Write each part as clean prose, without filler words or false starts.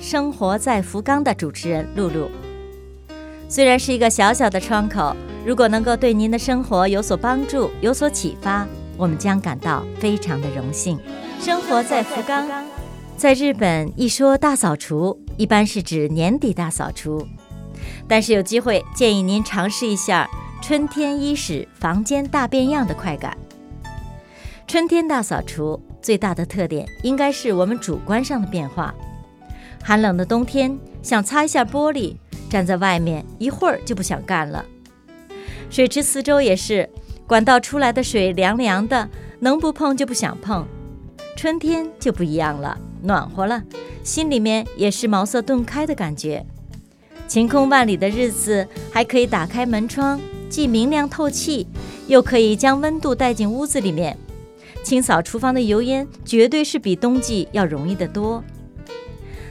生活在福冈的主持人露露。虽然是一个小小的窗口，如果能够对您的生活有所帮助，有所启发，我们将感到非常的荣幸。生活在福冈，在日本一说大扫除，一般是指年底大扫除，但是有机会建议您尝试一下春天伊始房间大变样的快感。春天大扫除最大的特点应该是我们主观上的变化。寒冷的冬天，想擦一下玻璃，站在外面一会儿就不想干了。水池四周也是，管道出来的水凉凉的，能不碰就不想碰。春天就不一样了，暖和了，心里面也是茅塞顿开的感觉。晴空万里的日子，还可以打开门窗，既明亮透气，又可以将温度带进屋子里面。清扫厨房的油烟绝对是比冬季要容易得多。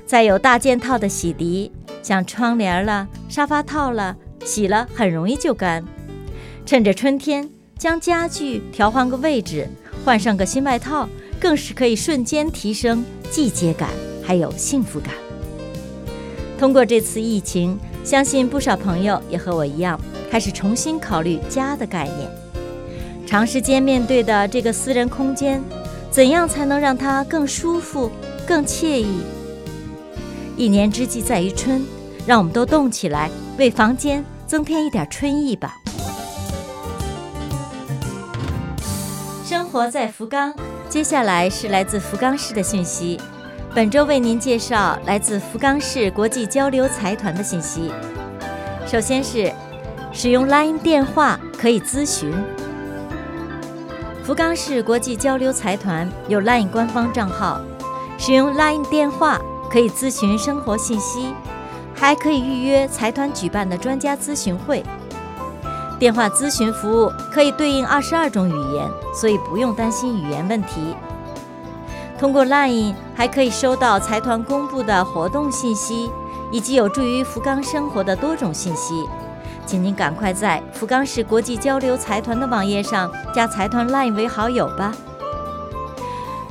再有大件套的洗涤，像窗帘了、沙发套了，洗了很容易就干。趁着春天，将家具调换个位置，换上个新外套，更是可以瞬间提升季节感，还有幸福感。通过这次疫情，相信不少朋友也和我一样，开始重新考虑家的概念。长时间面对的这个私人空间，怎样才能让它更舒服、更惬意？一年之计在于春，让我们都动起来，为房间增添一点春意吧。生活在福冈，接下来是来自福冈市的讯息。本周为您介绍来自福冈市国际交流财团的信息。首先是使用 LINE 电话可以咨询。福冈市国际交流财团有 LINE 官方账号，使用 LINE 电话可以咨询生活信息，还可以预约财团举办的专家咨询会。电话咨询服务可以对应22种语言，所以不用担心语言问题。通过 LINE 还可以收到财团公布的活动信息，以及有助于福冈生活的多种信息。请您赶快在福冈市国际交流财团的网页上加财团 LINE 为好友吧。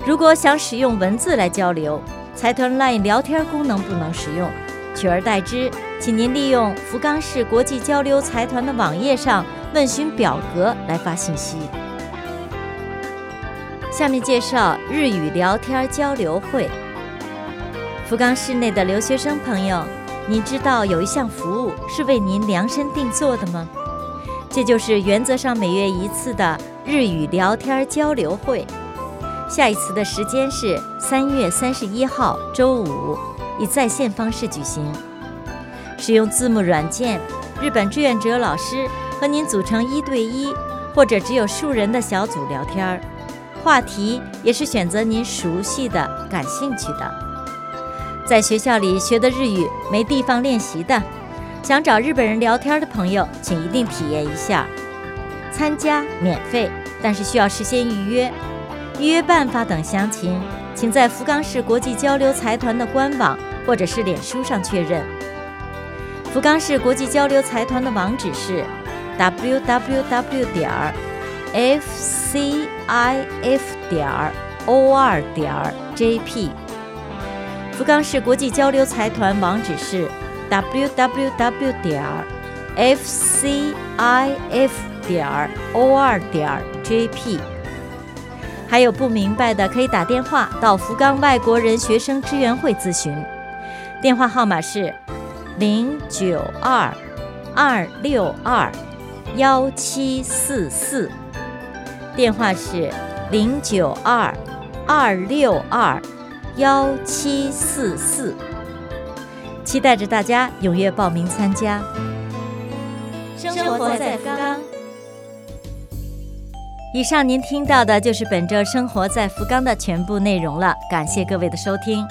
如果想使用文字来交流，财团 LINE 聊天功能不能使用，取而代之，请您利用福冈市国际交流财团的网页上问询表格来发信息。下面介绍日语聊天交流会。福冈市内的留学生朋友，您知道有一项服务是为您量身定做的吗？这就是原则上每月1次的日语聊天交流会。下一次的时间是3月31号周五，以在线方式举行。使用字幕软件，日本志愿者老师和您组成1对1或者只有数人的小组聊天，话题也是选择您熟悉的、感兴趣的。在学校里学的日语没地方练习的，想找日本人聊天的朋友，请一定体验一下。参加免费，但是需要事先预约。预约办法等详情，请在福冈市国际交流财团的官网或者是脸书上确认。福冈市国际交流财团的网址是 www.fcif.or.jp。福冈市国际交流财团网址是 www.fcif.or.jp。 还有不明白的可以打电话到福冈外国人学生支援会咨询，电话号码是 092-262-1744， 电话是 092-262-1744，期待着大家踊跃报名参加。生活在福冈。以上您听到的就是本周生活在福冈的全部内容了，感谢各位的收听。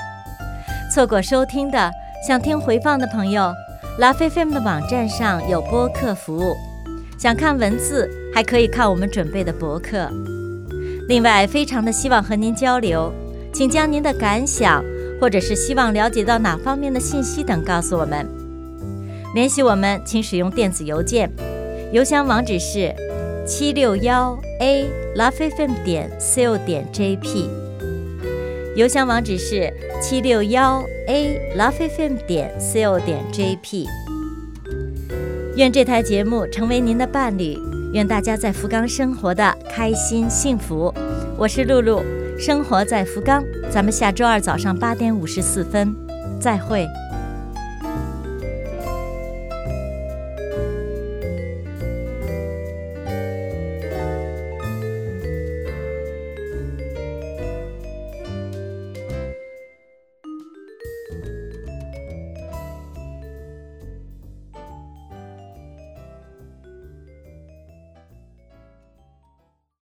错过收听的，想听回放的朋友， LoveFM 的网站上有播客服务，想看文字还可以看我们准备的博客。另外非常的希望和您交流，请将您的感想或者是希望了解到哪方面的信息等告诉我们。联系我们请使用电子邮件，邮箱网址是761@lovefm.co.jp， 邮箱网址是761@lovefm.co.jp。 愿这台节目成为您的伴侣，愿大家在福冈生活的开心幸福。我是露露，生活在福冈，咱们下周二早上8点54分再会。